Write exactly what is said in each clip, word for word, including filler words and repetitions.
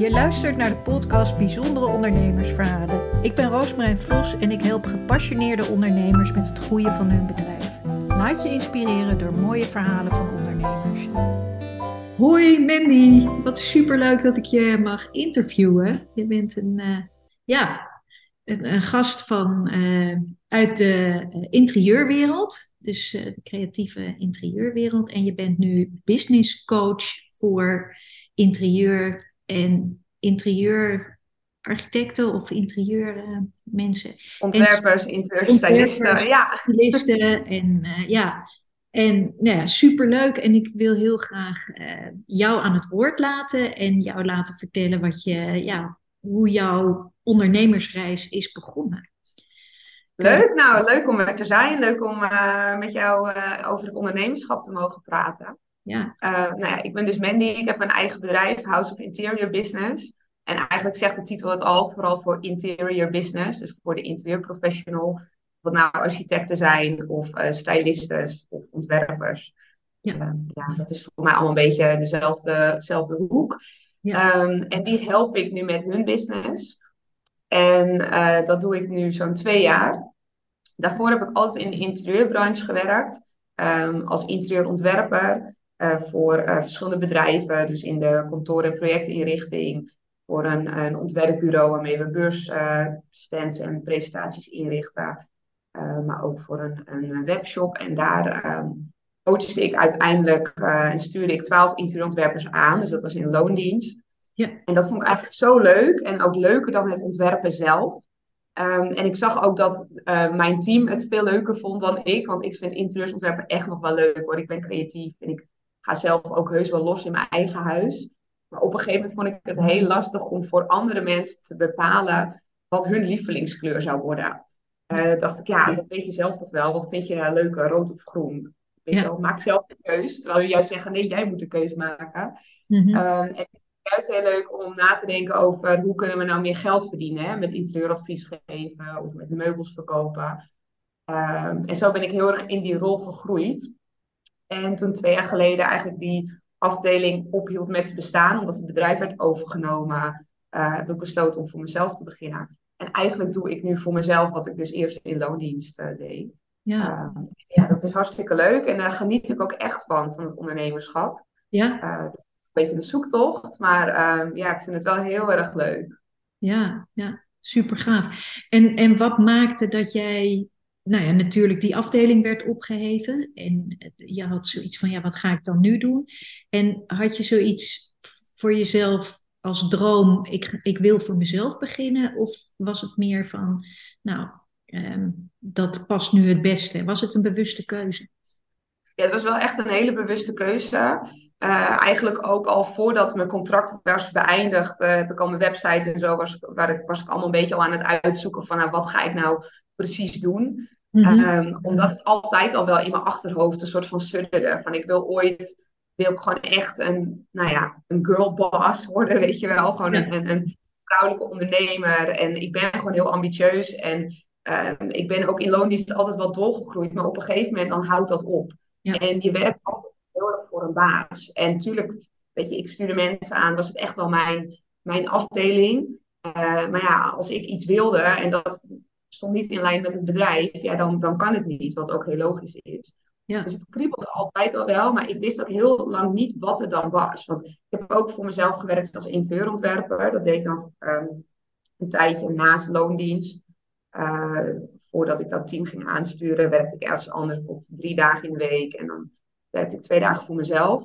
Je luistert naar de podcast Bijzondere ondernemersverhalen. Ik ben Roosmarijn Vos en ik help gepassioneerde ondernemers met het groeien van hun bedrijf. Laat je inspireren door mooie verhalen van ondernemers. Hoi Mandy, wat superleuk dat ik je mag interviewen. Je bent een, uh, ja, een, een gast van, uh, uit de uh, interieurwereld, dus uh, de creatieve interieurwereld. En je bent nu business coach voor interieur en interieurarchitecten of interieurmensen. Uh, Ontwerpers, interieurstylisten. Ja. En, uh, ja. en nou ja, superleuk. En ik wil heel graag uh, jou aan het woord laten. En jou laten vertellen wat je, ja, hoe jouw ondernemersreis is begonnen. Leuk. Nou, leuk om er te zijn. Leuk om uh, met jou uh, over het ondernemerschap te mogen praten. Ja. Uh, nou ja, ik ben dus Mandy, ik heb een eigen bedrijf, House of Interior Business. En eigenlijk zegt de titel het al, vooral voor interior business, dus voor de interieurprofessional. Wat nou architecten zijn of uh, stylistes of ontwerpers. Ja. Uh, ja, dat is voor mij allemaal een beetje dezelfde, dezelfde hoek. Ja. Um, en die help ik nu met hun business. En uh, dat doe ik nu zo'n twee jaar. Daarvoor heb ik altijd in de interieurbranche gewerkt, um, als interieurontwerper. Uh, voor uh, verschillende bedrijven, dus in de kantoor- en projectinrichting, voor een, een ontwerpbureau waarmee we beursstands uh, en presentaties inrichten, uh, maar ook voor een, een webshop. En daar um, coachte ik uiteindelijk uh, en stuurde ik twaalf interieurontwerpers aan, dus dat was in loondienst. Ja. En dat vond ik eigenlijk zo leuk en ook leuker dan het ontwerpen zelf. Um, en ik zag ook dat uh, mijn team het veel leuker vond dan ik, want ik vind interieurontwerpen echt nog wel leuk hoor. Ik ben creatief en ik ga zelf ook heus wel los in mijn eigen huis. Maar op een gegeven moment vond ik het heel lastig om voor andere mensen te bepalen wat hun lievelingskleur zou worden. Uh, dacht ik, ja, dat weet je zelf toch wel. Wat vind je nou leuker, rood of groen? Weet je wel, maak zelf de keus. Terwijl jullie juist zeggen, nee, jij moet de keus maken. Mm-hmm. Uh, en ik vind het juist heel leuk om na te denken over hoe kunnen we nou meer geld verdienen. Hè? Met interieuradvies geven of met meubels verkopen. Uh, en zo ben ik heel erg in die rol gegroeid. En toen twee jaar geleden eigenlijk die afdeling ophield met bestaan. Omdat het bedrijf werd overgenomen. Uh, heb ik besloten om voor mezelf te beginnen. En eigenlijk doe ik nu voor mezelf wat ik dus eerst in loondienst uh, deed. Ja. Uh, ja, dat is hartstikke leuk. En daar uh, geniet ik ook echt van, van het ondernemerschap. Ja. Uh, het is een beetje een zoektocht. Maar uh, ja, ik vind het wel heel erg leuk. Ja, ja, super gaaf. En, en wat maakte dat jij... Nou ja, natuurlijk die afdeling werd opgeheven en je had zoiets van, ja, wat ga ik dan nu doen? En had je zoiets voor jezelf als droom, ik, ik wil voor mezelf beginnen? Of was het meer van, nou, um, dat past nu het beste? Was het een bewuste keuze? Ja, het was wel echt een hele bewuste keuze. Uh, eigenlijk ook al voordat mijn contract was beëindigd, uh, heb ik al mijn website en zo, was, waar ik, was ik allemaal een beetje al aan het uitzoeken van, nou, wat ga ik nou precies doen. Mm-hmm. Um, omdat het altijd al wel in mijn achterhoofd een soort van sudderde. Van ik wil ooit, wil ik gewoon echt een, nou ja, een girl boss worden, weet je wel. Gewoon ja. een, een vrouwelijke ondernemer. En ik ben gewoon heel ambitieus. En um, ik ben ook in loondienst altijd wel dolgegroeid. Maar op een gegeven moment dan houdt dat op. Ja. En je werkt altijd heel erg voor een baas. En natuurlijk, weet je, ik stuurde mensen aan. Dat is echt wel mijn, mijn afdeling. Uh, maar ja, als ik iets wilde en dat... stond niet in lijn met het bedrijf, ja, dan, dan kan het niet, wat ook heel logisch is. Ja. Dus het kriebelde altijd al wel, maar ik wist ook heel lang niet wat er dan was. Want ik heb ook voor mezelf gewerkt als interieurontwerper. Dat deed ik dan um, een tijdje naast loondienst. Uh, voordat ik dat team ging aansturen, werkte ik ergens anders, bijvoorbeeld drie dagen in de week. En dan werkte ik twee dagen voor mezelf.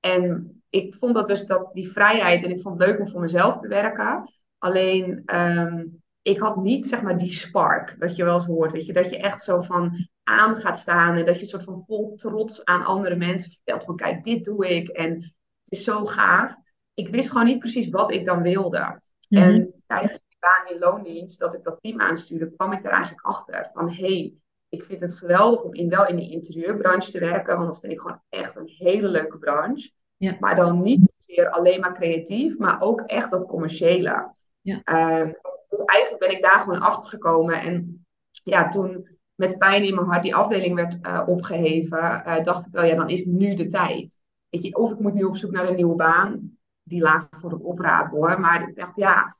En ik vond dat dus dat die vrijheid, en ik vond het leuk om voor mezelf te werken. Alleen... Um, Ik had niet, zeg maar, die spark, wat je wel eens hoort, weet je. Dat je echt zo van aan gaat staan en dat je soort van vol trots aan andere mensen vertelt van, kijk, dit doe ik en het is zo gaaf. Ik wist gewoon niet precies wat ik dan wilde. Mm-hmm. En tijdens die baan in loondienst, dat ik dat team aanstuurde, kwam ik er eigenlijk achter van, hé, hey, ik vind het geweldig om in, wel in de interieurbranche te werken, want dat vind ik gewoon echt een hele leuke branche. Ja. Maar dan niet meer alleen maar creatief, maar ook echt dat commerciële. Ja. Uh, Dus eigenlijk ben ik daar gewoon achter gekomen. En ja, toen met pijn in mijn hart die afdeling werd uh, opgeheven, uh, dacht ik wel, ja, dan is nu de tijd. Weet je, of ik moet nu op zoek naar een nieuwe baan, die lagen voor het oprapen hoor. Maar ik dacht, ja,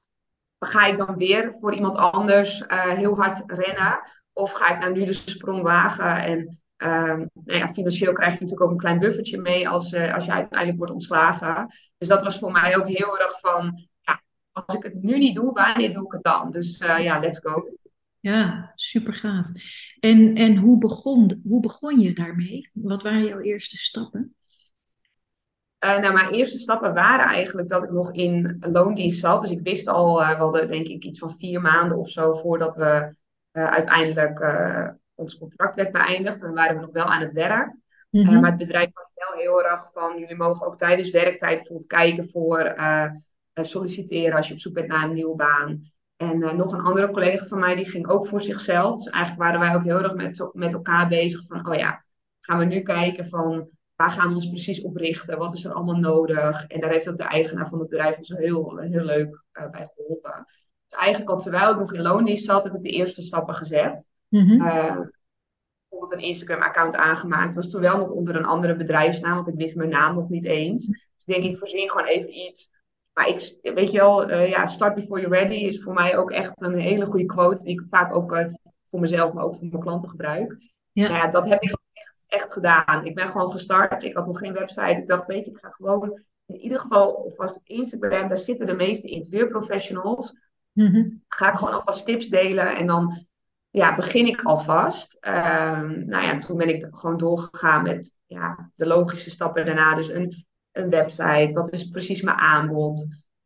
ga ik dan weer voor iemand anders uh, heel hard rennen? Of ga ik nou nu de sprong wagen? En um, nou ja, financieel krijg je natuurlijk ook een klein buffertje mee als, uh, als je uiteindelijk wordt ontslagen. Dus dat was voor mij ook heel erg van, ja, als ik het nu niet doe, wanneer doe ik het dan? Dus uh, ja, let's go. Ja, super gaaf. En, en hoe, begon, hoe begon je daarmee? Wat waren jouw eerste stappen? Uh, nou, mijn eerste stappen waren eigenlijk dat ik nog in loondienst zat. Dus ik wist al, uh, wel de, denk ik, iets van vier maanden of zo voordat we uh, uiteindelijk uh, ons contract werd beëindigd. En waren we nog wel aan het werk. Mm-hmm. uh, maar het bedrijf was wel heel erg van, jullie mogen ook tijdens werktijd bijvoorbeeld kijken voor uh, solliciteren als je op zoek bent naar een nieuwe baan. En uh, nog een andere collega van mij, die ging ook voor zichzelf. Dus eigenlijk waren wij ook heel erg met, met elkaar bezig van, oh ja, gaan we nu kijken van, waar gaan we ons precies op richten? Wat is er allemaal nodig? En daar heeft ook de eigenaar van het bedrijf ons heel, heel leuk uh, bij geholpen. Dus eigenlijk al terwijl ik nog in loondienst zat, heb ik de eerste stappen gezet. Mm-hmm. Uh, bijvoorbeeld een Instagram-account aangemaakt. Was toen wel nog onder een andere bedrijfsnaam, want ik wist mijn naam nog niet eens. Dus denk ik, voorzien gewoon even iets. Maar ik, weet je wel, uh, ja, start before you're ready is voor mij ook echt een hele goede quote. Die ik vaak ook uh, voor mezelf, maar ook voor mijn klanten gebruik. Ja, ja dat heb ik echt, echt gedaan. Ik ben gewoon gestart. Ik had nog geen website. Ik dacht, weet je, ik ga gewoon in ieder geval alvast op Instagram. Daar zitten de meeste interieurprofessionals. Mm-hmm. Ga ik gewoon alvast tips delen. En dan ja, begin ik alvast. Uh, nou ja, toen ben ik gewoon doorgegaan met ja, de logische stappen daarna. Dus een... een website, wat is precies mijn aanbod.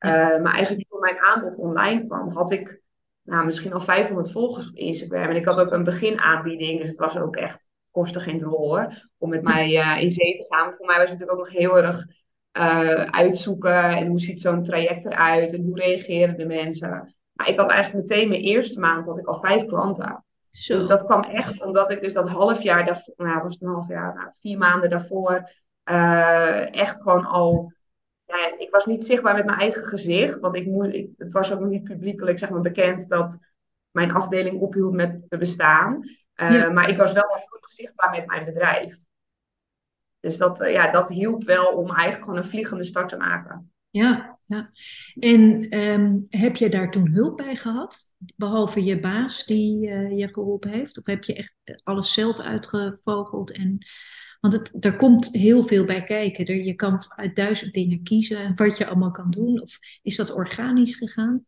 Uh, maar eigenlijk toen mijn aanbod online kwam, had ik nou, misschien al vijfhonderd volgers op Instagram. En ik had ook een beginaanbieding, dus het was ook echt kostig in het rol hoor, om met mij uh, in zee te gaan. Maar voor mij was het natuurlijk ook nog heel erg uh, uitzoeken en hoe ziet zo'n traject eruit en hoe reageren de mensen. Maar ik had eigenlijk meteen mijn eerste maand had ik al vijf klanten. Zo. Dus dat kwam echt omdat ik dus dat half jaar daarvoor, nou was het een half jaar, nou, vier maanden daarvoor... Uh, echt gewoon al... Ja, ik was niet zichtbaar met mijn eigen gezicht. Want ik moest, ik, het was ook nog niet publiekelijk zeg maar, bekend dat mijn afdeling ophield met te bestaan. Uh, ja. Maar ik was wel heel goed zichtbaar met mijn bedrijf. Dus dat, uh, ja, dat hielp wel om eigenlijk gewoon een vliegende start te maken. Ja, ja. En um, heb je daar toen hulp bij gehad? Behalve je baas die uh, je geholpen heeft? Of heb je echt alles zelf uitgevogeld en... Want het, er komt heel veel bij kijken. Er, je kan uit duizend dingen kiezen wat je allemaal kan doen. Of is dat organisch gegaan?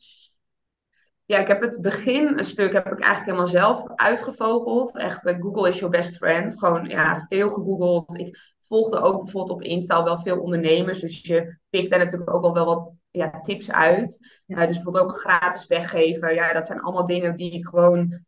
Ja, ik heb het begin een stuk heb ik eigenlijk helemaal zelf uitgevogeld. Echt, uh, Google is your best friend. Gewoon ja, veel gegoogeld. Ik volgde ook bijvoorbeeld op Insta wel veel ondernemers. Dus je pikt daar natuurlijk ook al wel wat ja, tips uit. Ja. Uh, dus bijvoorbeeld ook een gratis weggever. Ja, dat zijn allemaal dingen die ik gewoon...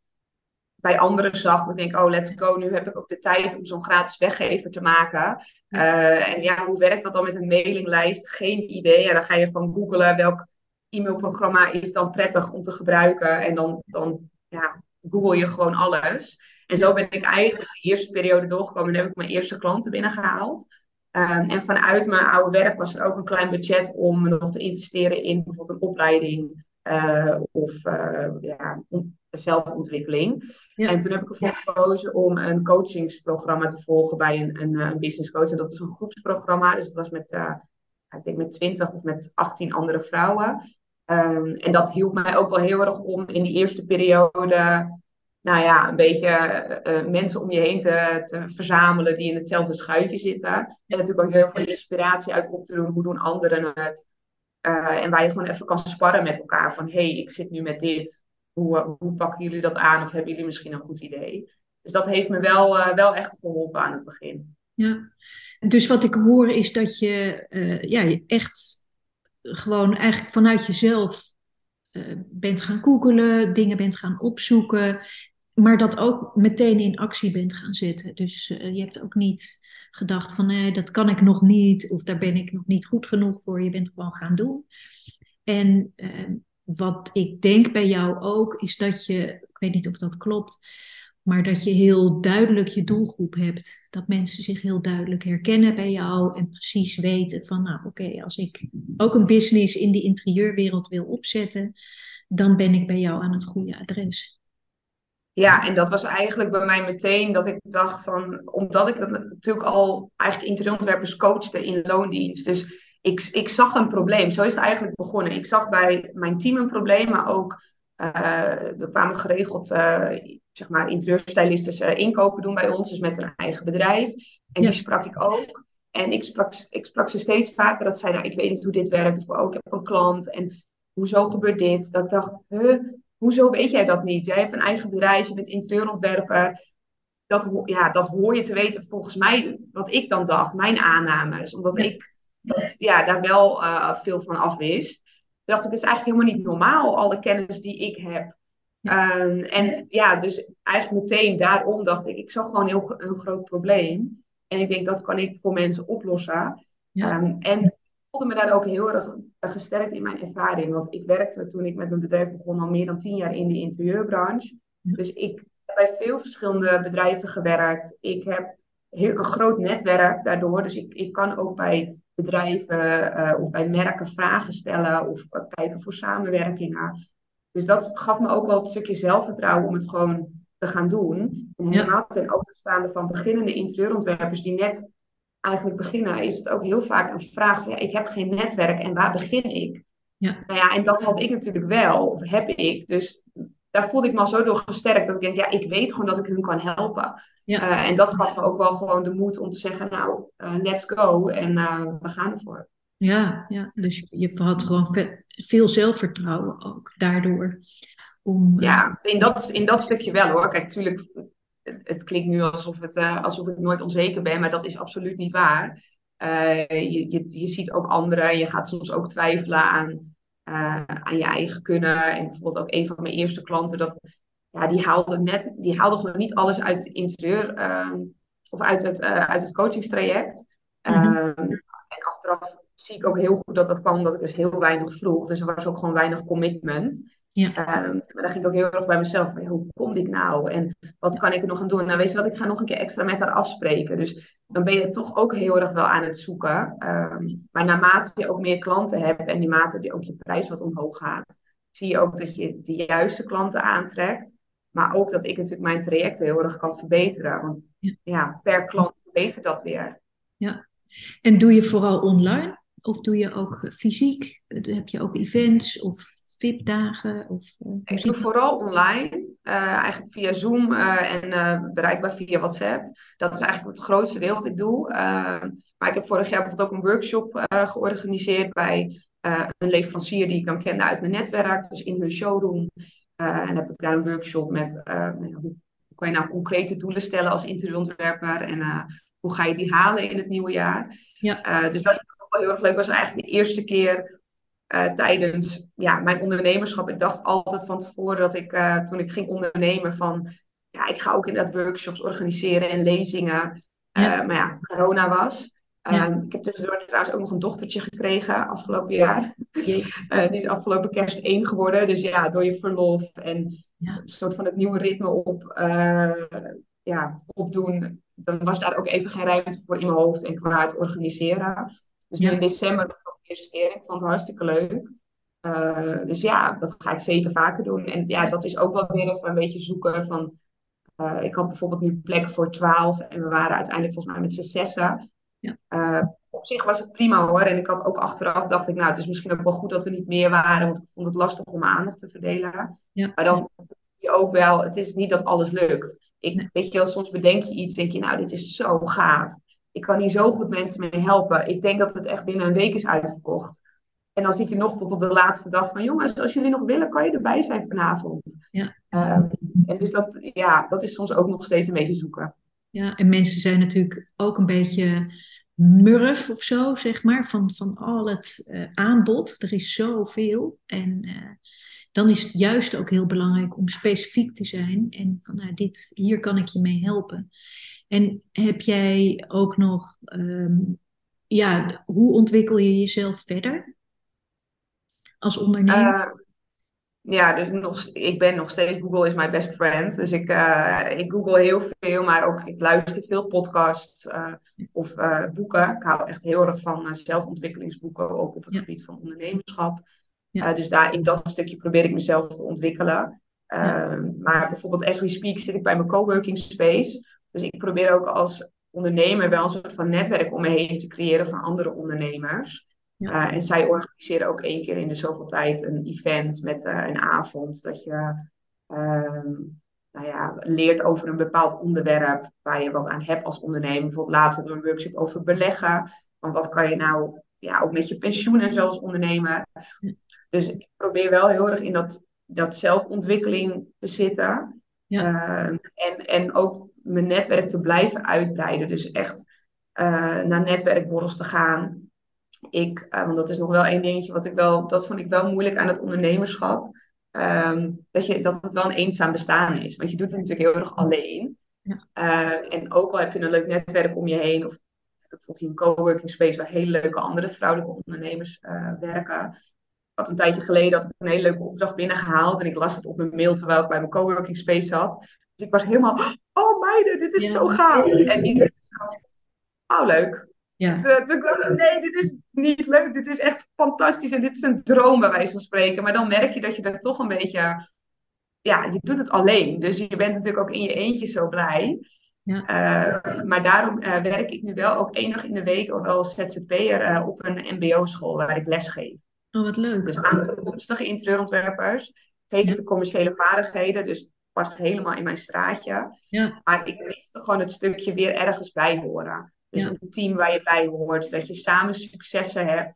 bij anderen zag, ik denk, oh, let's go, nu heb ik ook de tijd om zo'n gratis weggever te maken. Uh, en ja, hoe werkt dat dan met een mailinglijst? Geen idee. En dan ga je gewoon googlen welk e-mailprogramma is dan prettig om te gebruiken. En dan, dan ja, google je gewoon alles. En zo ben ik eigenlijk de eerste periode doorgekomen en heb ik mijn eerste klanten binnengehaald. Uh, en vanuit mijn oude werk was er ook een klein budget om nog te investeren in bijvoorbeeld een opleiding uh, of uh, ja, om zelfontwikkeling. Ja. En toen heb ik ervoor gekozen om een coachingsprogramma te volgen bij een, een, een business coach. En dat is een groepsprogramma. Dus dat was met, uh, ik denk met twintig of met achttien andere vrouwen. Um, en dat hielp mij ook wel heel erg om in die eerste periode... nou ja, een beetje uh, mensen om je heen te, te verzamelen die in hetzelfde schuitje zitten. En natuurlijk ook heel veel inspiratie uit op te doen. Hoe doen anderen het? Uh, en waar je gewoon even kan sparren met elkaar. Van, hé, hey, ik zit nu met dit. Hoe, hoe pakken jullie dat aan? Of hebben jullie misschien een goed idee? Dus dat heeft me wel, uh, wel echt geholpen aan het begin. Ja, dus wat ik hoor is dat je, uh, ja, je echt gewoon eigenlijk vanuit jezelf uh, bent gaan googelen, dingen bent gaan opzoeken, maar dat ook meteen in actie bent gaan zetten. Dus uh, je hebt ook niet gedacht van, nee, dat kan ik nog niet, of daar ben ik nog niet goed genoeg voor. Je bent gewoon gaan doen. En... Uh, Wat ik denk bij jou ook, is dat je, ik weet niet of dat klopt, maar dat je heel duidelijk je doelgroep hebt. Dat mensen zich heel duidelijk herkennen bij jou en precies weten van, nou oké, okay, als ik ook een business in die interieurwereld wil opzetten, dan ben ik bij jou aan het goede adres. Ja, en dat was eigenlijk bij mij meteen dat ik dacht van, omdat ik dat natuurlijk al eigenlijk interieurontwerpers coachte in loondienst, dus... ik, ik zag een probleem. Zo is het eigenlijk begonnen. Ik zag bij mijn team een probleem, maar ook... Uh, er kwamen geregeld uh, zeg maar interieurstylisten uh, inkopen doen bij ons, dus met een eigen bedrijf. En ja. die sprak ik ook. En ik sprak, ik sprak ze steeds vaker dat zij, nou, ik weet niet hoe dit werkt, of ook oh, ik heb een klant en hoezo gebeurt dit? Dat ik dacht, huh, hoezo weet jij dat niet? Jij hebt een eigen bedrijf, je bent interieurontwerper. Dat, ja, dat hoor je te weten volgens mij, wat ik dan dacht, mijn aannames. Omdat ja. ik dat, ja, daar wel uh, veel van af wist. Ik dacht, het is eigenlijk helemaal niet normaal, alle kennis die ik heb. Ja. Um, en ja, dus eigenlijk meteen daarom dacht ik, ik zag gewoon heel, een groot probleem. En ik denk, dat kan ik voor mensen oplossen. Ja. Um, en ik voelde me daar ook heel erg gesterkt in mijn ervaring. Want ik werkte toen ik met mijn bedrijf begon al meer dan tien jaar in de interieurbranche. Ja. Dus ik heb bij veel verschillende bedrijven gewerkt. Ik heb heel, een groot netwerk daardoor. Dus ik, ik kan ook bij... bedrijven uh, of bij merken vragen stellen of uh, kijken voor samenwerkingen. Dus dat gaf me ook wel een stukje zelfvertrouwen om het gewoon te gaan doen. En ja. ten overstaande van beginnende interieurontwerpers die net eigenlijk beginnen, is het ook heel vaak een vraag van ja, ik heb geen netwerk en waar begin ik? Ja. Nou ja, en dat had ik natuurlijk wel, of heb ik. Dus daar voelde ik me al zo door gesterkt dat ik denk, ja, ik weet gewoon dat ik hun kan helpen. Ja. Uh, en dat gaf me ook wel gewoon de moed om te zeggen, nou, uh, let's go en uh, we gaan ervoor. Ja, ja, dus je had gewoon ve- veel zelfvertrouwen ook daardoor. Om, uh... Ja, in dat, in dat stukje wel hoor. Kijk, tuurlijk, het, het klinkt nu alsof, het, uh, alsof ik nooit onzeker ben, maar dat is absoluut niet waar. Uh, je, je, je ziet ook anderen en je gaat soms ook twijfelen aan, uh, aan je eigen kunnen. En bijvoorbeeld ook een van mijn eerste klanten, dat... Ja, die haalden, net, die haalden gewoon niet alles uit het interieur uh, of uit het, uh, uit het coachingstraject. Mm-hmm. Uh, en achteraf zie ik ook heel goed dat dat kwam, omdat ik dus heel weinig vroeg. Dus er was ook gewoon weinig commitment. Ja. Uh, maar dan ging ik ook heel erg bij mezelf van, hoe komt dit nou? En wat kan ik er nog aan doen? Nou, weet je wat, ik ga nog een keer extra met haar afspreken. Dus dan ben je toch ook heel erg wel aan het zoeken. Uh, maar naarmate je ook meer klanten hebt en die mate ook je prijs wat omhoog gaat, zie je ook dat je de juiste klanten aantrekt. Maar ook dat ik natuurlijk mijn trajecten heel erg kan verbeteren. Want ja, ja per klant verbetert dat weer. Ja. En doe je vooral online? Of doe je ook fysiek? Heb je ook events of V I P-dagen? Of, uh, ik doe vooral online. Uh, eigenlijk via Zoom uh, en uh, bereikbaar via WhatsApp. Dat is eigenlijk het grootste deel wat ik doe. Uh, maar ik heb vorig jaar bijvoorbeeld ook een workshop uh, georganiseerd bij uh, een leverancier die ik dan kende uit mijn netwerk. Dus in hun showroom. Uh, en heb ik daar een workshop met uh, hoe kan je nou concrete doelen stellen als interieurontwerper en uh, hoe ga je die halen in het nieuwe jaar. Ja. Uh, dus dat was wel heel erg leuk. Dat was eigenlijk de eerste keer uh, tijdens ja, mijn ondernemerschap. Ik dacht altijd van tevoren dat ik uh, toen ik ging ondernemen van ja, ik ga ook inderdaad workshops organiseren en lezingen. Ja. Uh, maar ja, corona was. Ja. Uh, ik heb tussendoor trouwens ook nog een dochtertje gekregen afgelopen jaar. Ja. uh, die is afgelopen kerst één geworden. Dus ja, door je verlof en ja. een soort van het nieuwe ritme op, uh, ja, opdoen. Dan was daar ook even geen ruimte voor in mijn hoofd en qua het organiseren. Dus ja. in december was dat de eerste keer. Ik vond het hartstikke leuk. Uh, dus ja, dat ga ik zeker vaker doen. En ja, dat is ook wel weer even een beetje zoeken van... Uh, ik had bijvoorbeeld nu plek voor twaalf en we waren uiteindelijk volgens mij met z'n zessen... Ja. Uh, op zich was het prima hoor. En ik had ook achteraf, dacht ik, nou het is misschien ook wel goed dat er niet meer waren. Want ik vond het lastig om mijn aandacht te verdelen. Ja. Maar dan zie je ook wel, het is niet dat alles lukt. Ik, nee. Weet je wel, soms bedenk je iets, denk je, nou dit is zo gaaf. Ik kan hier zo goed mensen mee helpen. Ik denk dat het echt binnen een week is uitverkocht. En dan zie ik je nog tot op de laatste dag van, jongens, als jullie nog willen, kan je erbij zijn vanavond. Ja. Uh, en dus dat, ja, dat is soms ook nog steeds een beetje zoeken. Ja, en mensen zijn natuurlijk ook een beetje murf of zo, zeg maar, van, van al het uh, aanbod. Er is zoveel. En uh, dan is het juist ook heel belangrijk om specifiek te zijn. En van, nou, dit, hier kan ik je mee helpen. En heb jij ook nog, um, ja, hoe ontwikkel je jezelf verder als ondernemer? Uh... Ja, dus nog, ik ben nog steeds, Google is my best friend. Dus ik, uh, ik google heel veel, maar ook ik luister veel podcasts uh, of uh, boeken. Ik hou echt heel erg van uh, zelfontwikkelingsboeken, ook op het ja. gebied van ondernemerschap. Ja. Uh, dus daar in dat stukje probeer ik mezelf te ontwikkelen. Uh, ja. Maar bijvoorbeeld as we speak zit ik bij mijn coworking space. Dus ik probeer ook als ondernemer wel een soort van netwerk om me heen te creëren van andere ondernemers. Ja. Uh, en zij organiseren ook één keer in de zoveel tijd een event met uh, een avond. Dat je uh, nou ja, leert over een bepaald onderwerp waar je wat aan hebt als ondernemer. Bijvoorbeeld later een workshop over beleggen. Want wat kan je nou ja, ook met je pensioen en zo als ondernemer. Dus ik probeer wel heel erg in dat, dat zelfontwikkeling te zitten. Ja. Uh, en, en ook mijn netwerk te blijven uitbreiden. Dus echt uh, naar netwerkborrels te gaan. Ik, uh, want dat is nog wel één dingetje wat ik wel, dat vond ik wel moeilijk aan het ondernemerschap. Um, dat, je, dat het wel een eenzaam bestaan is. Want je doet het natuurlijk heel erg alleen. Ja. Uh, en ook al heb je een leuk netwerk om je heen. Of bijvoorbeeld een coworking space waar hele leuke andere vrouwelijke ondernemers uh, werken. Ik had een tijdje geleden dat ik een hele leuke opdracht binnengehaald. En ik las het op mijn mail terwijl ik bij mijn coworking space zat. Dus ik was helemaal, oh meiden, dit is ja. zo gaaf. En iedereen dacht, oh leuk. Ja. Toen, toen dacht ik, nee, dit is niet leuk, dit is echt fantastisch en dit is een droom bij wijze van spreken. Maar dan merk je dat je dat toch een beetje, ja, je doet het alleen. Dus je bent natuurlijk ook in je eentje zo blij. Ja. Uh, maar daarom uh, werk ik nu wel ook één dag in de week als Z Z P'er uh, op een M B O-school waar ik les geef. Oh, wat leuk. Dus aan toekomstige interieurontwerpers geef ik de commerciële vaardigheden, dus past helemaal in mijn straatje. Ja. Maar ik mis gewoon het stukje weer ergens bij horen. Dus ja. een team waar je bij hoort. Dat je samen successen hebt.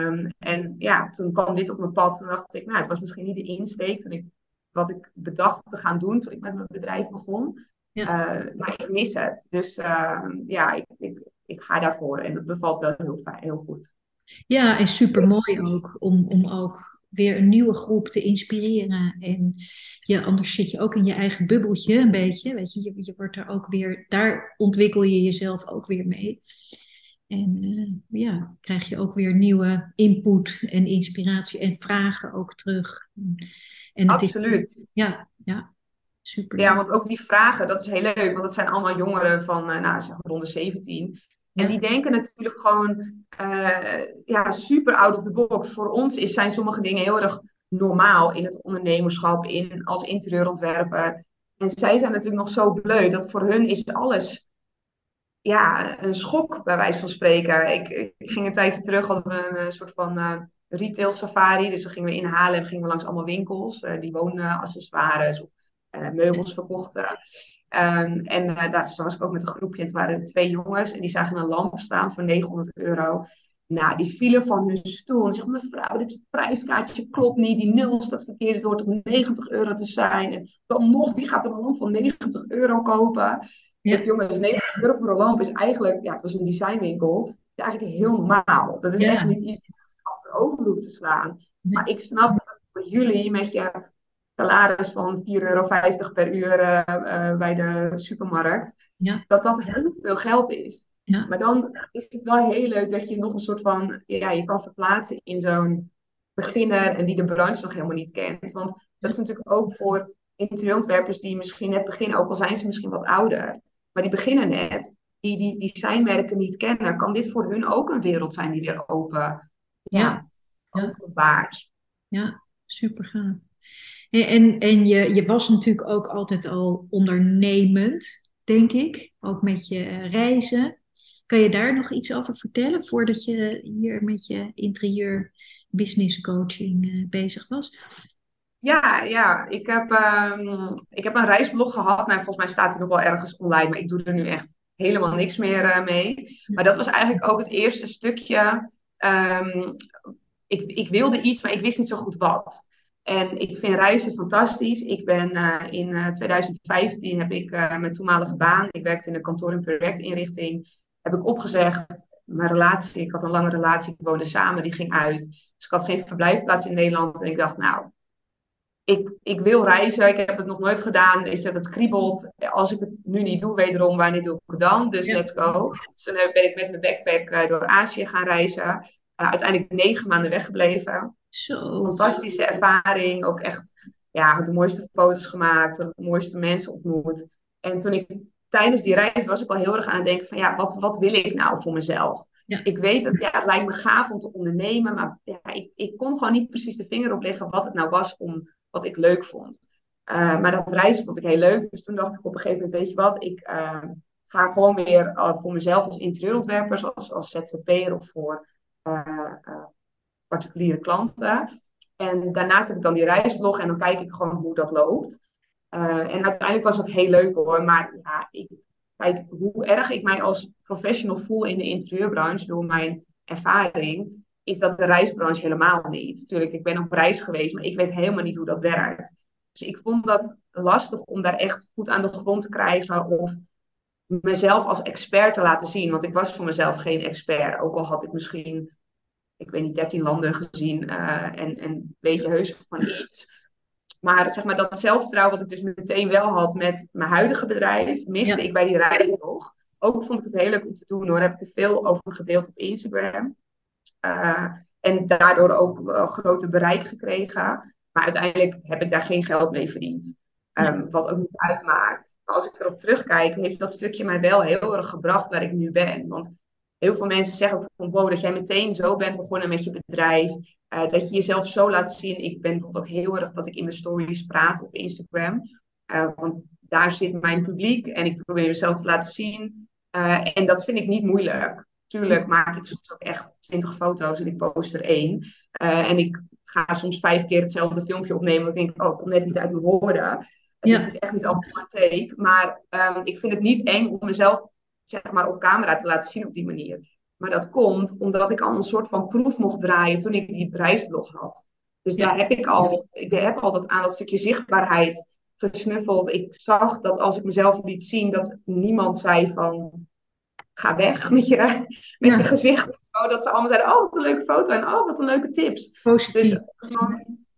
Um, en ja, toen kwam dit op mijn pad. Toen dacht ik, nou, het was misschien niet de insteek. Toen ik, wat ik bedacht te gaan doen toen ik met mijn bedrijf begon. Ja. Uh, maar ik mis het. Dus uh, ja, ik, ik, ik ga daarvoor. En dat bevalt wel heel, heel goed. Ja, en supermooi ook. Om, om ook weer een nieuwe groep te inspireren. En ja, anders zit je ook in je eigen bubbeltje een beetje. Weet je, je, je wordt er ook weer, daar ontwikkel je jezelf ook weer mee. En uh, ja, krijg je ook weer nieuwe input en inspiratie en vragen ook terug. En het absoluut. Is, ja, ja, super. Ja, want ook die vragen, dat is heel leuk. Want dat zijn allemaal jongeren van, uh, nou, zeg maar rond de zeventien. En die denken natuurlijk gewoon uh, ja, super out of the box. Voor ons is, zijn sommige dingen heel erg normaal in het ondernemerschap, in, als interieurontwerper. En zij zijn natuurlijk nog zo bleu dat voor hun is alles ja, een schok, bij wijze van spreken. Ik, ik ging een tijdje terug, hadden we een soort van uh, retail safari. Dus dan gingen we inhalen en gingen we langs allemaal winkels. Uh, die woonaccessoires of uh, meubels verkochten. Um, en uh, daar was ik ook met een groepje. Het waren twee jongens en die zagen een lamp staan voor negenhonderd euro. Nou, die vielen van hun stoel en zeiden, mevrouw, dit prijskaartje klopt niet. Die nul staat verkeerd, het hoort om negentig euro te zijn. En dan nog, wie gaat er een lamp van negentig euro kopen? Ja. En, jongens, negentig euro voor een lamp is eigenlijk, ja, het was een designwinkel, is eigenlijk heel normaal. Dat is ja. echt niet iets achterover hoeft te slaan. Nee. Maar ik snap dat voor jullie met je salaris van vier euro vijftig per uur uh, uh, bij de supermarkt, ja. dat dat heel veel geld is. Ja. Maar dan is het wel heel leuk dat je nog een soort van, ja, je kan verplaatsen in zo'n beginner en die de branche nog helemaal niet kent. Want dat is natuurlijk ook voor interieurontwerpers die misschien net beginnen, ook al zijn ze misschien wat ouder, maar die beginnen net, die, die, die designmerken niet kennen, kan dit voor hun ook een wereld zijn die weer open, ja, ja. openbaart. Ja, super gaaf. En, en je, je was natuurlijk ook altijd al ondernemend, denk ik. Ook met je reizen. Kan je daar nog iets over vertellen voordat je hier met je interieur business coaching bezig was? Ja, ja. Ik heb, um, ik heb een reisblog gehad. Nou, volgens mij staat hij nog wel ergens online, maar ik doe er nu echt helemaal niks meer uh, mee. Maar dat was eigenlijk ook het eerste stukje. Um, ik, ik wilde iets, maar ik wist niet zo goed wat. En ik vind reizen fantastisch. Ik ben uh, in uh, tweeduizend vijftien heb ik uh, mijn toenmalige baan. Ik werkte in een kantoor- en projectinrichting. Heb ik opgezegd. Mijn relatie, ik had een lange relatie. Ik woonde samen, die ging uit. Dus ik had geen verblijfplaats in Nederland. En ik dacht, nou, ik, ik wil reizen. Ik heb het nog nooit gedaan. Weet je, dat kriebelt. Als ik het nu niet doe, wederom, wanneer doe ik het dan? Dus ja. let's go. Dus toen ben ik met mijn backpack uh, door Azië gaan reizen. Uh, uiteindelijk negen maanden weggebleven. Zo. Fantastische ervaring, ook echt ja, de mooiste foto's gemaakt, de mooiste mensen ontmoet. En toen ik tijdens die reis was ik al heel erg aan het denken van ja, wat, wat wil ik nou voor mezelf? Ja. Ik weet dat ja, het lijkt me gaaf om te ondernemen, maar ja, ik, ik kon gewoon niet precies de vinger op leggen wat het nou was om wat ik leuk vond. Uh, maar dat reizen vond ik heel leuk, dus toen dacht ik op een gegeven moment, weet je wat, ik uh, ga gewoon weer uh, voor mezelf als interieurontwerper, als, als Z Z P'er of voor uh, uh, particuliere klanten. En daarnaast heb ik dan die reisblog en dan kijk ik gewoon hoe dat loopt. Uh, en uiteindelijk was dat heel leuk hoor. Maar ja, ik, kijk hoe erg ik mij als professional voel in de interieurbranche door mijn ervaring, is dat de reisbranche helemaal niet. Tuurlijk, ik ben op reis geweest, maar ik weet helemaal niet hoe dat werkt. Dus ik vond dat lastig om daar echt goed aan de grond te krijgen of mezelf als expert te laten zien. Want ik was voor mezelf geen expert. Ook al had ik misschien, ik weet niet, dertien landen gezien uh, en, en weet je heus van iets. Maar zeg maar dat zelfvertrouwen wat ik dus meteen wel had met mijn huidige bedrijf, miste ja. ik bij die reis nog. Ook vond ik het heel leuk om te doen hoor. Daar heb ik er veel over gedeeld op Instagram. Uh, en daardoor ook uh, grote bereik gekregen. Maar uiteindelijk heb ik daar geen geld mee verdiend. Um, ja. Wat ook niet uitmaakt. Maar als ik erop terugkijk, heeft dat stukje mij wel heel erg gebracht waar ik nu ben. Want heel veel mensen zeggen ook van wow, dat jij meteen zo bent begonnen met je bedrijf. Uh, dat je jezelf zo laat zien. Ik ben bijvoorbeeld ook heel erg dat ik in mijn stories praat op Instagram. Uh, want daar zit mijn publiek en ik probeer mezelf te laten zien. Uh, en dat vind ik niet moeilijk. Tuurlijk maak ik soms ook echt twintig foto's en ik post er één. Uh, en ik ga soms vijf keer hetzelfde filmpje opnemen. Ik denk, oh, ik kom net niet uit mijn woorden. Dus ja. Het is echt niet allemaal een tape. Maar um, ik vind het niet eng om mezelf zeg maar, op camera te laten zien op die manier. Maar dat komt omdat ik al een soort van proef mocht draaien toen ik die reisblog had. Dus ja. daar heb ik al, ik heb al dat, aan dat stukje zichtbaarheid gesnuffeld. Ik zag dat als ik mezelf liet zien, dat niemand zei van ga weg met je, met ja. je gezicht. Dat ze allemaal zeiden, oh wat een leuke foto en oh wat een leuke tips. Positief. Dus,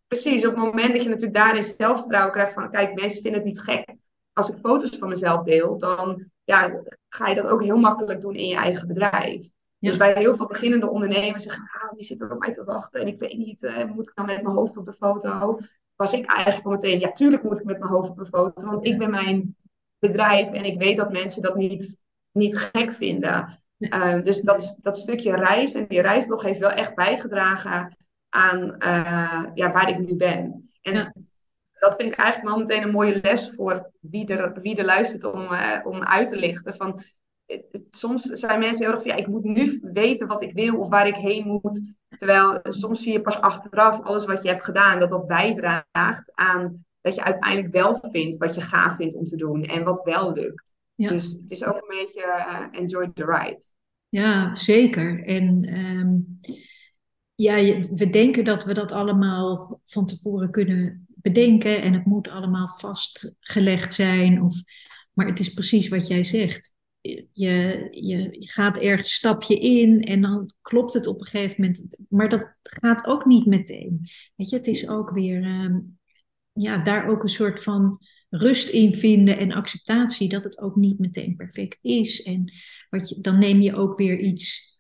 precies, op het moment dat je natuurlijk daarin zelfvertrouwen krijgt van kijk, mensen vinden het niet gek. Als ik foto's van mezelf deel, dan ja, ga je dat ook heel makkelijk doen in je eigen bedrijf. Ja. Dus bij heel veel beginnende ondernemers zeggen, ah, wie zit er op mij te wachten en ik weet niet, eh, moet ik dan met mijn hoofd op de foto? Was ik eigenlijk al meteen, ja tuurlijk moet ik met mijn hoofd op de foto, want ik ben mijn bedrijf en ik weet dat mensen dat niet... niet gek vinden. Uh, dus dat, dat stukje reis en die reisblog heeft wel echt bijgedragen aan uh, ja, waar ik nu ben. En ja. dat vind ik eigenlijk wel meteen een mooie les voor wie er, wie er luistert om, uh, om uit te lichten. Van, het, soms zijn mensen heel erg van, ja, ik moet nu weten wat ik wil of waar ik heen moet. Terwijl soms zie je pas achteraf alles wat je hebt gedaan, dat dat bijdraagt aan dat je uiteindelijk wel vindt wat je gaaf vindt om te doen en wat wel lukt. Ja. Dus het is ook een beetje uh, enjoy the ride. Ja, zeker. En um, ja, we denken dat we dat allemaal van tevoren kunnen bedenken. En het moet allemaal vastgelegd zijn. Of, maar het is precies wat jij zegt. Je, je, je gaat ergens een stapje in en dan klopt het op een gegeven moment. Maar dat gaat ook niet meteen. Weet je, het is ook weer... Um, ja, daar ook een soort van... rust in vinden en acceptatie dat het ook niet meteen perfect is. En wat je, dan neem je ook weer iets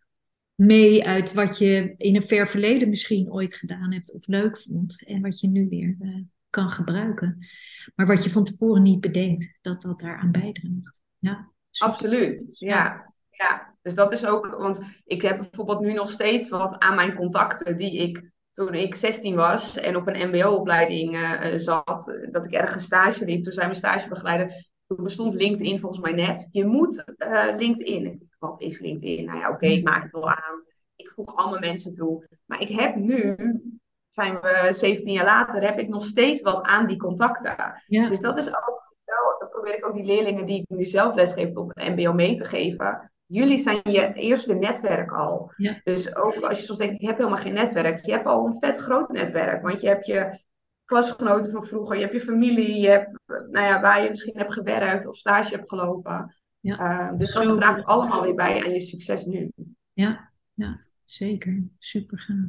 mee uit wat je in een ver verleden misschien ooit gedaan hebt of leuk vond. En wat je nu weer uh, kan gebruiken. Maar wat je van tevoren niet bedenkt, dat dat daaraan bijdraagt. Ja, absoluut, ja. ja. Dus dat is ook, want ik heb bijvoorbeeld nu nog steeds wat aan mijn contacten die ik... Toen ik zestien was en op een mbo-opleiding uh, zat, dat ik ergens stage liep, toen zei mijn stagebegeleider, toen bestond LinkedIn volgens mij net. Je moet uh, LinkedIn. Wat is LinkedIn? Nou ja, oké, okay, ik maak het wel aan. Ik voeg allemaal mensen toe. Maar ik heb nu, zijn we zeventien jaar later, heb ik nog steeds wat aan die contacten. Ja. Dus dat is ook, wel, dat probeer ik ook die leerlingen die ik nu zelf lesgeef op een mbo mee te geven. Jullie zijn je eerste netwerk al. Ja. Dus ook als je soms denkt, ik heb helemaal geen netwerk. Je hebt al een vet groot netwerk. Want je hebt je klasgenoten van vroeger. Je hebt je familie. Je hebt, nou ja, waar je misschien hebt gewerkt of stage hebt gelopen. Ja. Uh, dus dat draagt allemaal weer bij aan je succes nu. Ja, ja zeker. Super gaaf.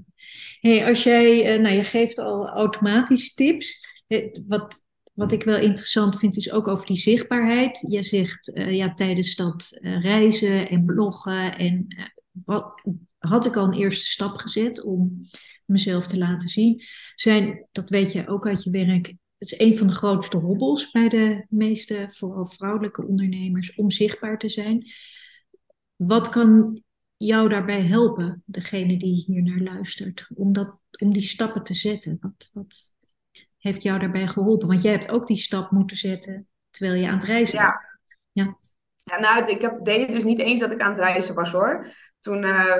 Hey, als jij, nou, je geeft al automatisch tips. Wat... Wat ik wel interessant vind is ook over die zichtbaarheid. Je zegt uh, ja, tijdens dat uh, reizen en bloggen. En uh, wat, had ik al een eerste stap gezet om mezelf te laten zien. Zijn, dat weet jij ook uit je werk. Het is een van de grootste hobbels bij de meeste, vooral vrouwelijke ondernemers. Om zichtbaar te zijn. Wat kan jou daarbij helpen, degene die hier naar luistert. Om, dat, om die stappen te zetten. Wat... wat heeft jou daarbij geholpen? Want jij hebt ook die stap moeten zetten terwijl je aan het reizen was. Ja. Ja. Ja, nou, ik heb, deed het dus niet eens dat ik aan het reizen was hoor. Toen uh,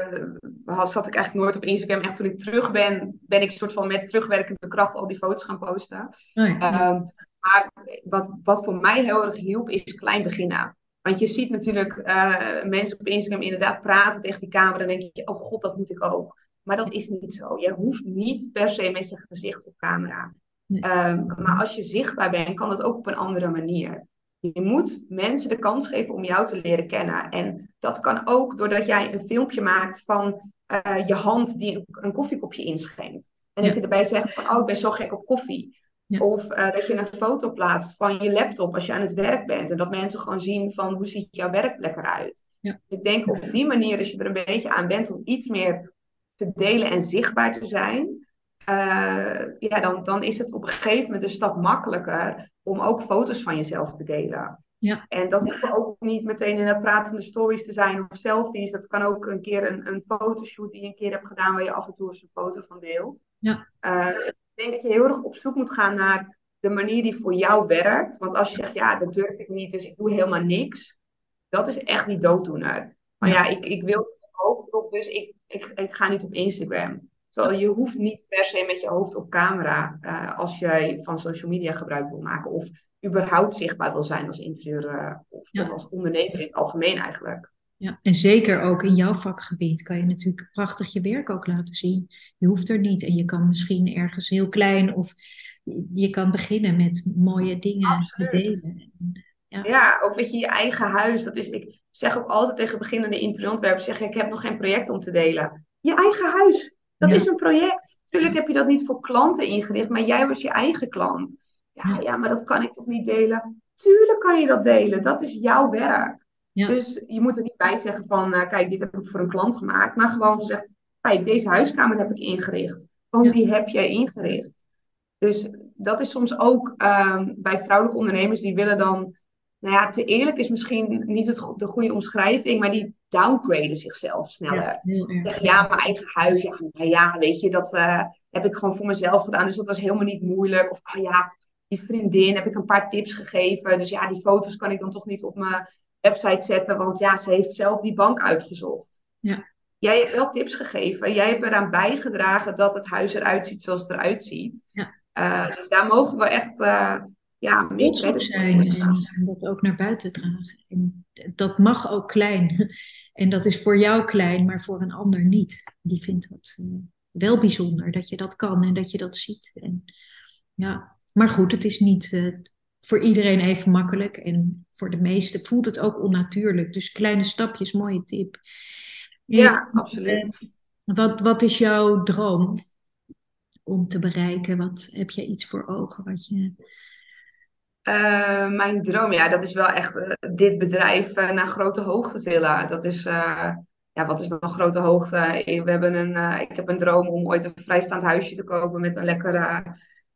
had, zat ik eigenlijk nooit op Instagram. Echt toen ik terug ben, ben ik soort van met terugwerkende kracht al die foto's gaan posten. Oh ja. um, maar wat, wat voor mij heel erg hielp, is klein beginnen. Want je ziet natuurlijk uh, mensen op Instagram inderdaad praten tegen die camera. En dan denk je, oh god, dat moet ik ook. Maar dat is niet zo. Je hoeft niet per se met je gezicht op camera. Nee. Um, maar als je zichtbaar bent, kan dat ook op een andere manier. Je moet mensen de kans geven om jou te leren kennen. En dat kan ook doordat jij een filmpje maakt van uh, je hand die een, een koffiekopje inschenkt. En ja. dat je erbij zegt van, oh, ik ben zo gek op koffie. Ja. Of uh, dat je een foto plaatst van je laptop als je aan het werk bent. En dat mensen gewoon zien van, hoe ziet jouw werkplek eruit. Ja. Ik denk op die manier, als je er een beetje aan bent om iets meer te delen en zichtbaar te zijn. Uh, ja, dan, dan is het op een gegeven moment een stap makkelijker om ook foto's van jezelf te delen. Ja. En dat hoeft ook niet meteen in dat pratende stories te zijn of selfies. Dat kan ook een keer een, een fotoshoot die je een keer hebt gedaan waar je af en toe eens een foto van deelt. Ja. Uh, ik denk dat je heel erg op zoek moet gaan naar de manier die voor jou werkt. Want als je zegt, ja, dat durf ik niet, dus ik doe helemaal niks. Dat is echt die dooddoener. Maar ja, ja ik, ik wil het hoofd op, dus ik, ik, ik ga niet op Instagram. Terwijl je hoeft niet per se met je hoofd op camera uh, als jij van social media gebruik wil maken. Of überhaupt zichtbaar wil zijn als interieur uh, of, ja. of als ondernemer in het algemeen eigenlijk. Ja, en zeker ook in jouw vakgebied kan je natuurlijk prachtig je werk ook laten zien. Je hoeft er niet en je kan misschien ergens heel klein of je kan beginnen met mooie dingen. Absoluut. Te delen. Ja. ja, ook weet je, je eigen huis. Dat is, ik zeg ook altijd tegen beginnende interieurontwerpers, zeg ik heb nog geen project om te delen. Je eigen huis. Dat ja. is een project. Tuurlijk heb je dat niet voor klanten ingericht, maar jij was je eigen klant. Ja, ja, maar dat kan ik toch niet delen? Tuurlijk kan je dat delen. Dat is jouw werk. Ja. Dus je moet er niet bij zeggen van, uh, kijk, dit heb ik voor een klant gemaakt. Maar gewoon van zeggen, kijk, deze huiskamer heb ik ingericht. Want ja. die heb jij ingericht. Dus dat is soms ook uh, bij vrouwelijke ondernemers die willen dan... Nou ja, te eerlijk is misschien niet het, de goede omschrijving, maar die downgraden zichzelf sneller. Ja, zeggen, ja, mijn eigen huis, ja, nou ja weet je, dat uh, heb ik gewoon voor mezelf gedaan, dus dat was helemaal niet moeilijk. Of, oh ja, die vriendin heb ik een paar tips gegeven, dus ja, die foto's kan ik dan toch niet op mijn website zetten, want ja, ze heeft zelf die bank uitgezocht. Ja. Jij hebt wel tips gegeven, jij hebt eraan bijgedragen dat het huis eruit ziet zoals het eruit ziet. Ja. Uh, dus daar mogen we echt... Uh, Ja, trots op zijn en dat ook naar buiten dragen. En dat mag ook klein. En dat is voor jou klein, maar voor een ander niet. Die vindt dat wel bijzonder, dat je dat kan en dat je dat ziet. En ja. Maar goed, het is niet uh, voor iedereen even makkelijk. En voor de meesten voelt het ook onnatuurlijk. Dus kleine stapjes, mooie tip. Ja, en, absoluut. Uh, wat, wat is jouw droom om te bereiken? Wat heb je iets voor ogen wat je... Uh, mijn droom, ja, dat is wel echt uh, dit bedrijf uh, naar grote hoogte tillen. Dat is, uh, ja, wat is nog een grote hoogte? We hebben een, uh, ik heb een droom om ooit een vrijstaand huisje te kopen met een lekkere,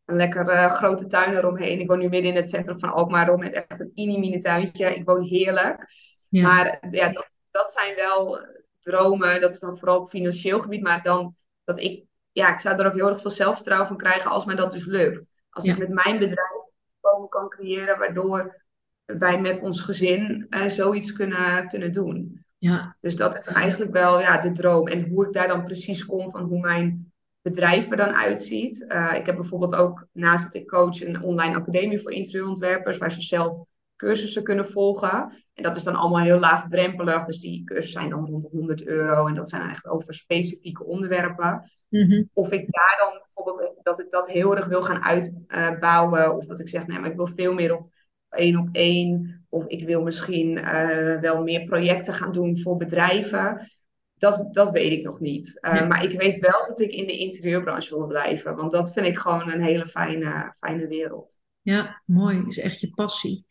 een lekkere grote tuin eromheen. Ik woon nu midden in het centrum van Alkmaar met echt een inimine tuintje. Ik woon heerlijk. Ja. Maar ja, dat, dat zijn wel dromen. Dat is dan vooral op financieel gebied. Maar dan, dat ik, ja, ik zou er ook heel erg veel zelfvertrouwen van krijgen als mij dat dus lukt. Als ja. ik met mijn bedrijf kan creëren, waardoor wij met ons gezin uh, zoiets kunnen, kunnen doen. Ja. Dus dat is eigenlijk wel ja, de droom. En hoe ik daar dan precies kom van hoe mijn bedrijf er dan uitziet. Uh, ik heb bijvoorbeeld ook, naast dat ik coach, een online academie voor interieurontwerpers, waar ze zelf cursussen kunnen volgen. En dat is dan allemaal heel laagdrempelig. Dus die cursussen zijn dan rond de honderd euro. En dat zijn dan echt over specifieke onderwerpen. Mm-hmm. Of ik daar dan bijvoorbeeld, dat ik dat heel erg wil gaan uitbouwen. Of dat ik zeg, nee, maar ik wil veel meer op één op één. Of ik wil misschien uh, wel meer projecten gaan doen voor bedrijven. Dat, dat weet ik nog niet. Uh, ja. Maar ik weet wel dat ik in de interieurbranche wil blijven. Want dat vind ik gewoon een hele fijne, fijne wereld. Ja, mooi. Dat is echt je passie.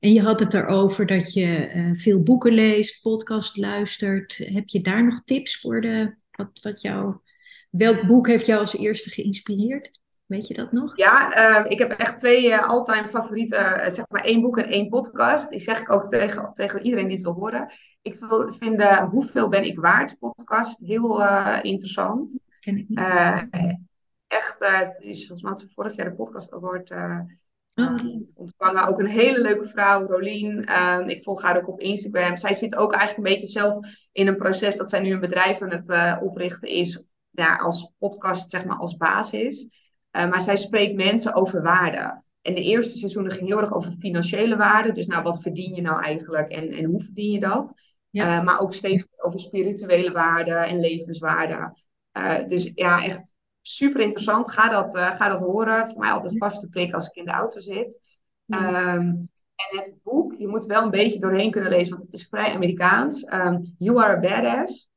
En je had het erover dat je uh, veel boeken leest, podcast luistert. Heb je daar nog tips voor de... Wat, wat jou, welk boek heeft jou als eerste geïnspireerd? Weet je dat nog? Ja, uh, ik heb echt twee uh, all-time favoriete, uh, zeg maar één boek en één podcast. Die zeg ik ook tegen, tegen iedereen die het wil horen. Ik wil, vind de uh, Hoeveel Ben Ik Waard podcast heel uh, interessant. Ken ik niet. Uh, echt, uh, het is volgens mij vorig jaar de podcast award... Uh, Um, ontvangen. Ook een hele leuke vrouw, Rolien. Uh, ik volg haar ook op Instagram. Zij zit ook eigenlijk een beetje zelf in een proces dat zij nu een bedrijf aan het uh, oprichten is. Ja, als podcast, zeg maar, als basis. Uh, maar zij spreekt mensen over waarde. En de eerste seizoenen ging heel erg over financiële waarde. Dus nou, wat verdien je nou eigenlijk en, en hoe verdien je dat? Ja. Uh, maar ook steeds over spirituele waarde en levenswaarde. Uh, dus ja, echt super interessant. Ga dat, uh, ga dat horen. Voor mij altijd vaste prik als ik in de auto zit. Ja. Um, en het boek, je moet wel een beetje doorheen kunnen lezen, want het is vrij Amerikaans. Um, You Are a Badass.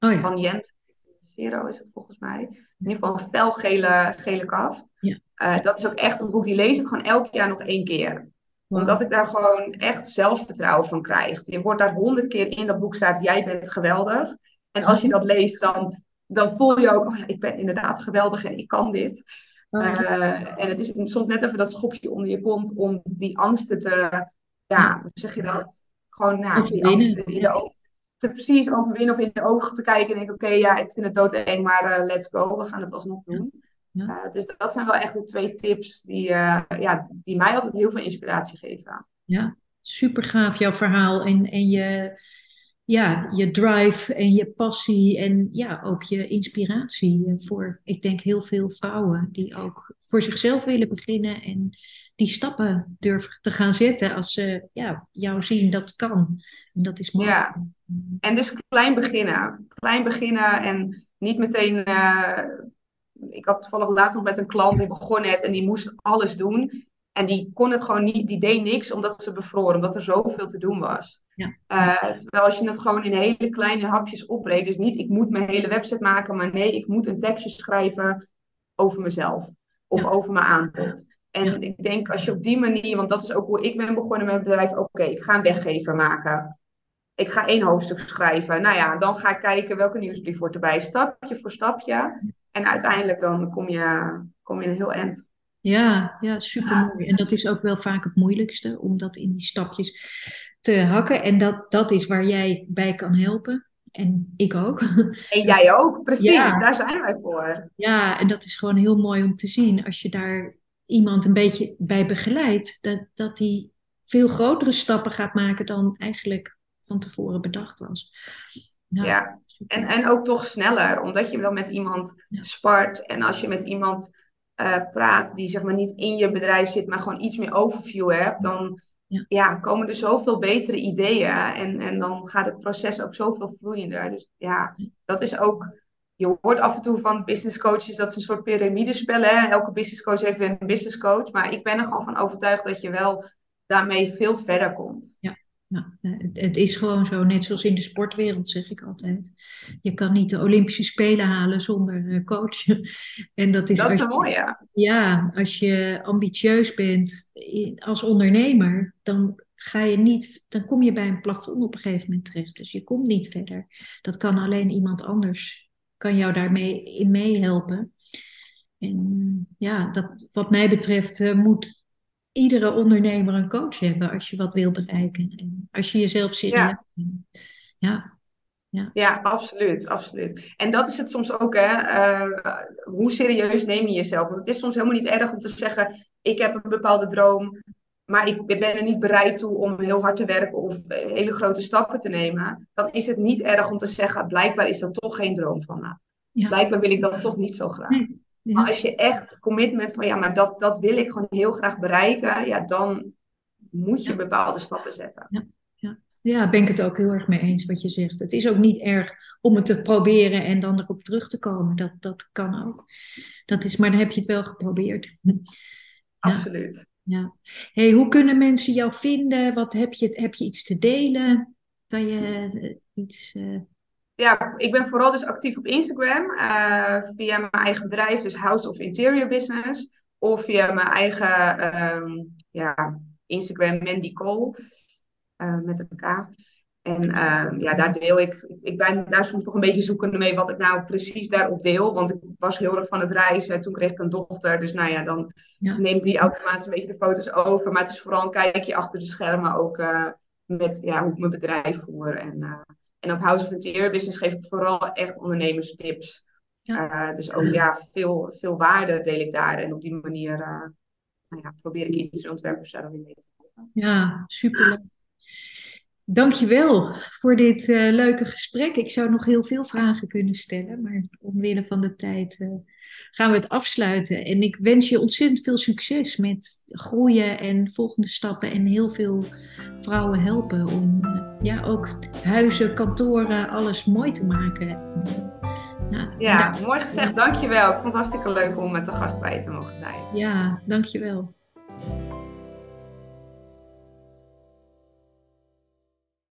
Oh ja. Van Jent. Zero is het volgens mij. In ieder geval een felgele gele kaft. Ja. Uh, dat is ook echt een boek, die lees ik gewoon elk jaar nog één keer. Wow. Omdat ik daar gewoon echt zelfvertrouwen van krijg. Je wordt daar honderd keer in dat boek staat, jij bent geweldig. En als je dat leest, dan, dan voel je ook, oh, ik ben inderdaad geweldig en ik kan dit. Uh, okay. En het is soms net even dat schopje onder je kont om die angsten te, ja, hoe zeg je dat? Gewoon nou, die angsten in de ogen. Precies overwinnen of in de ogen te kijken en denk oké, okay, ja, ik vind het doodeng, maar uh, let's go, we gaan het alsnog doen. Ja. Uh, dus dat zijn wel echt de twee tips die, uh, ja, die mij altijd heel veel inspiratie geven. Ja, super gaaf jouw verhaal en, en je, ja, je drive en je passie en ja, ook je inspiratie voor, ik denk, heel veel vrouwen die ook voor zichzelf willen beginnen en die stappen durven te gaan zetten als ze ja, jou zien dat kan. En dat is mooi. Ja. En dus klein beginnen. Klein beginnen en niet meteen... Uh, ik had toevallig laatst nog met een klant, die begon net en die moest alles doen. En die kon het gewoon niet, die deed niks omdat ze bevroren, omdat er zoveel te doen was. Ja. Uh, terwijl als je het gewoon in hele kleine hapjes opbreekt, dus niet ik moet mijn hele website maken, maar nee, ik moet een tekstje schrijven over mezelf. Of ja. over mijn aanbod. En ja. ik denk als je op die manier, want dat is ook hoe ik ben begonnen met mijn bedrijf. Oké, okay, ik ga een weggever maken. Ik ga één hoofdstuk schrijven. Nou ja, dan ga ik kijken welke nieuwsbrief wordt erbij. Stapje voor stapje. En uiteindelijk dan kom je, kom je in een heel eind. Ja, ja, supermooi. En dat is ook wel vaak het moeilijkste. Om dat in die stapjes te hakken. En dat, dat is waar jij bij kan helpen. En ik ook. En jij ook, precies. Ja. Daar zijn wij voor. Ja, en dat is gewoon heel mooi om te zien. Als je daar iemand een beetje bij begeleidt. Dat, dat die veel grotere stappen gaat maken dan eigenlijk... van tevoren bedacht was. Nou, ja, en, en ook toch sneller. Omdat je dan met iemand ja. spart. En als je met iemand uh, praat die zeg maar niet in je bedrijf zit... maar gewoon iets meer overview hebt... dan ja. Ja, komen er zoveel betere ideeën. En, en dan gaat het proces ook zoveel vloeiender. Dus ja, dat is ook... Je hoort af en toe van business coaches... dat is een soort piramidespel. Hè? Elke business coach heeft weer een business coach. Maar ik ben er gewoon van overtuigd... dat je wel daarmee veel verder komt. Ja. Nou, het is gewoon zo, net zoals in de sportwereld zeg ik altijd. Je kan niet de Olympische Spelen halen zonder coach. En dat is, dat is mooi, ja. Ja, als je ambitieus bent als ondernemer, dan ga je niet, dan kom je bij een plafond op een gegeven moment terecht. Dus je komt niet verder. Dat kan alleen iemand anders, kan jou daarmee in meehelpen. En ja, dat, wat mij betreft moet... iedere ondernemer een coach hebben als je wat wil bereiken. En als je jezelf serieus neemt. Ja. Ja. Ja, absoluut, absoluut. En dat is het soms ook, hè. Uh, hoe serieus neem je jezelf? Want het is soms helemaal niet erg om te zeggen... ik heb een bepaalde droom, maar ik ben er niet bereid toe... om heel hard te werken of hele grote stappen te nemen. Dan is het niet erg om te zeggen... blijkbaar is dat toch geen droom van me. Ja. Blijkbaar wil ik dat toch niet zo graag. Nee. Ja. Maar als je echt commitment van ja, maar dat, dat wil ik gewoon heel graag bereiken, ja, dan moet je ja. bepaalde stappen zetten. Ja, ja. Ja, ben ik het ook heel erg mee eens wat je zegt. Het is ook niet erg om het te proberen en dan erop terug te komen. Dat, dat kan ook. Dat is, maar dan heb je het wel geprobeerd. Ja. Absoluut. Ja. Hey, hoe kunnen mensen jou vinden? Wat heb je, heb je iets te delen? Kan je iets... Uh... Ja, ik ben vooral dus actief op Instagram, uh, via mijn eigen bedrijf, dus House of Interior Business. Of via mijn eigen um, ja, Instagram, Mandy Kool, uh, met een K. En uh, ja, daar deel ik, ik ben daar soms toch een beetje zoekende mee wat ik nou precies daarop deel. Want ik was heel erg van het reizen, toen kreeg ik een dochter. Dus nou ja, dan ja. neemt die automatisch een beetje de foto's over. Maar het is vooral een kijkje achter de schermen ook uh, met ja, hoe ik mijn bedrijf voer en... Uh, En op House of Interior Business geef ik vooral echt ondernemerstips. Ja. Uh, dus ook ja, veel, veel waarde deel ik daar. En op die manier uh, nou ja, probeer ik interieurontwerpers daar weer mee te helpen. Ja, superleuk. Dankjewel voor dit uh, leuke gesprek. Ik zou nog heel veel vragen kunnen stellen, maar omwille van de tijd uh, gaan we het afsluiten. En ik wens je ontzettend veel succes met groeien en volgende stappen en heel veel vrouwen helpen om uh, ja, ook huizen, kantoren, alles mooi te maken. Ja, ja, mooi gezegd. Dankjewel. Ik vond het hartstikke leuk om met de gast bij te mogen zijn. Ja, dankjewel.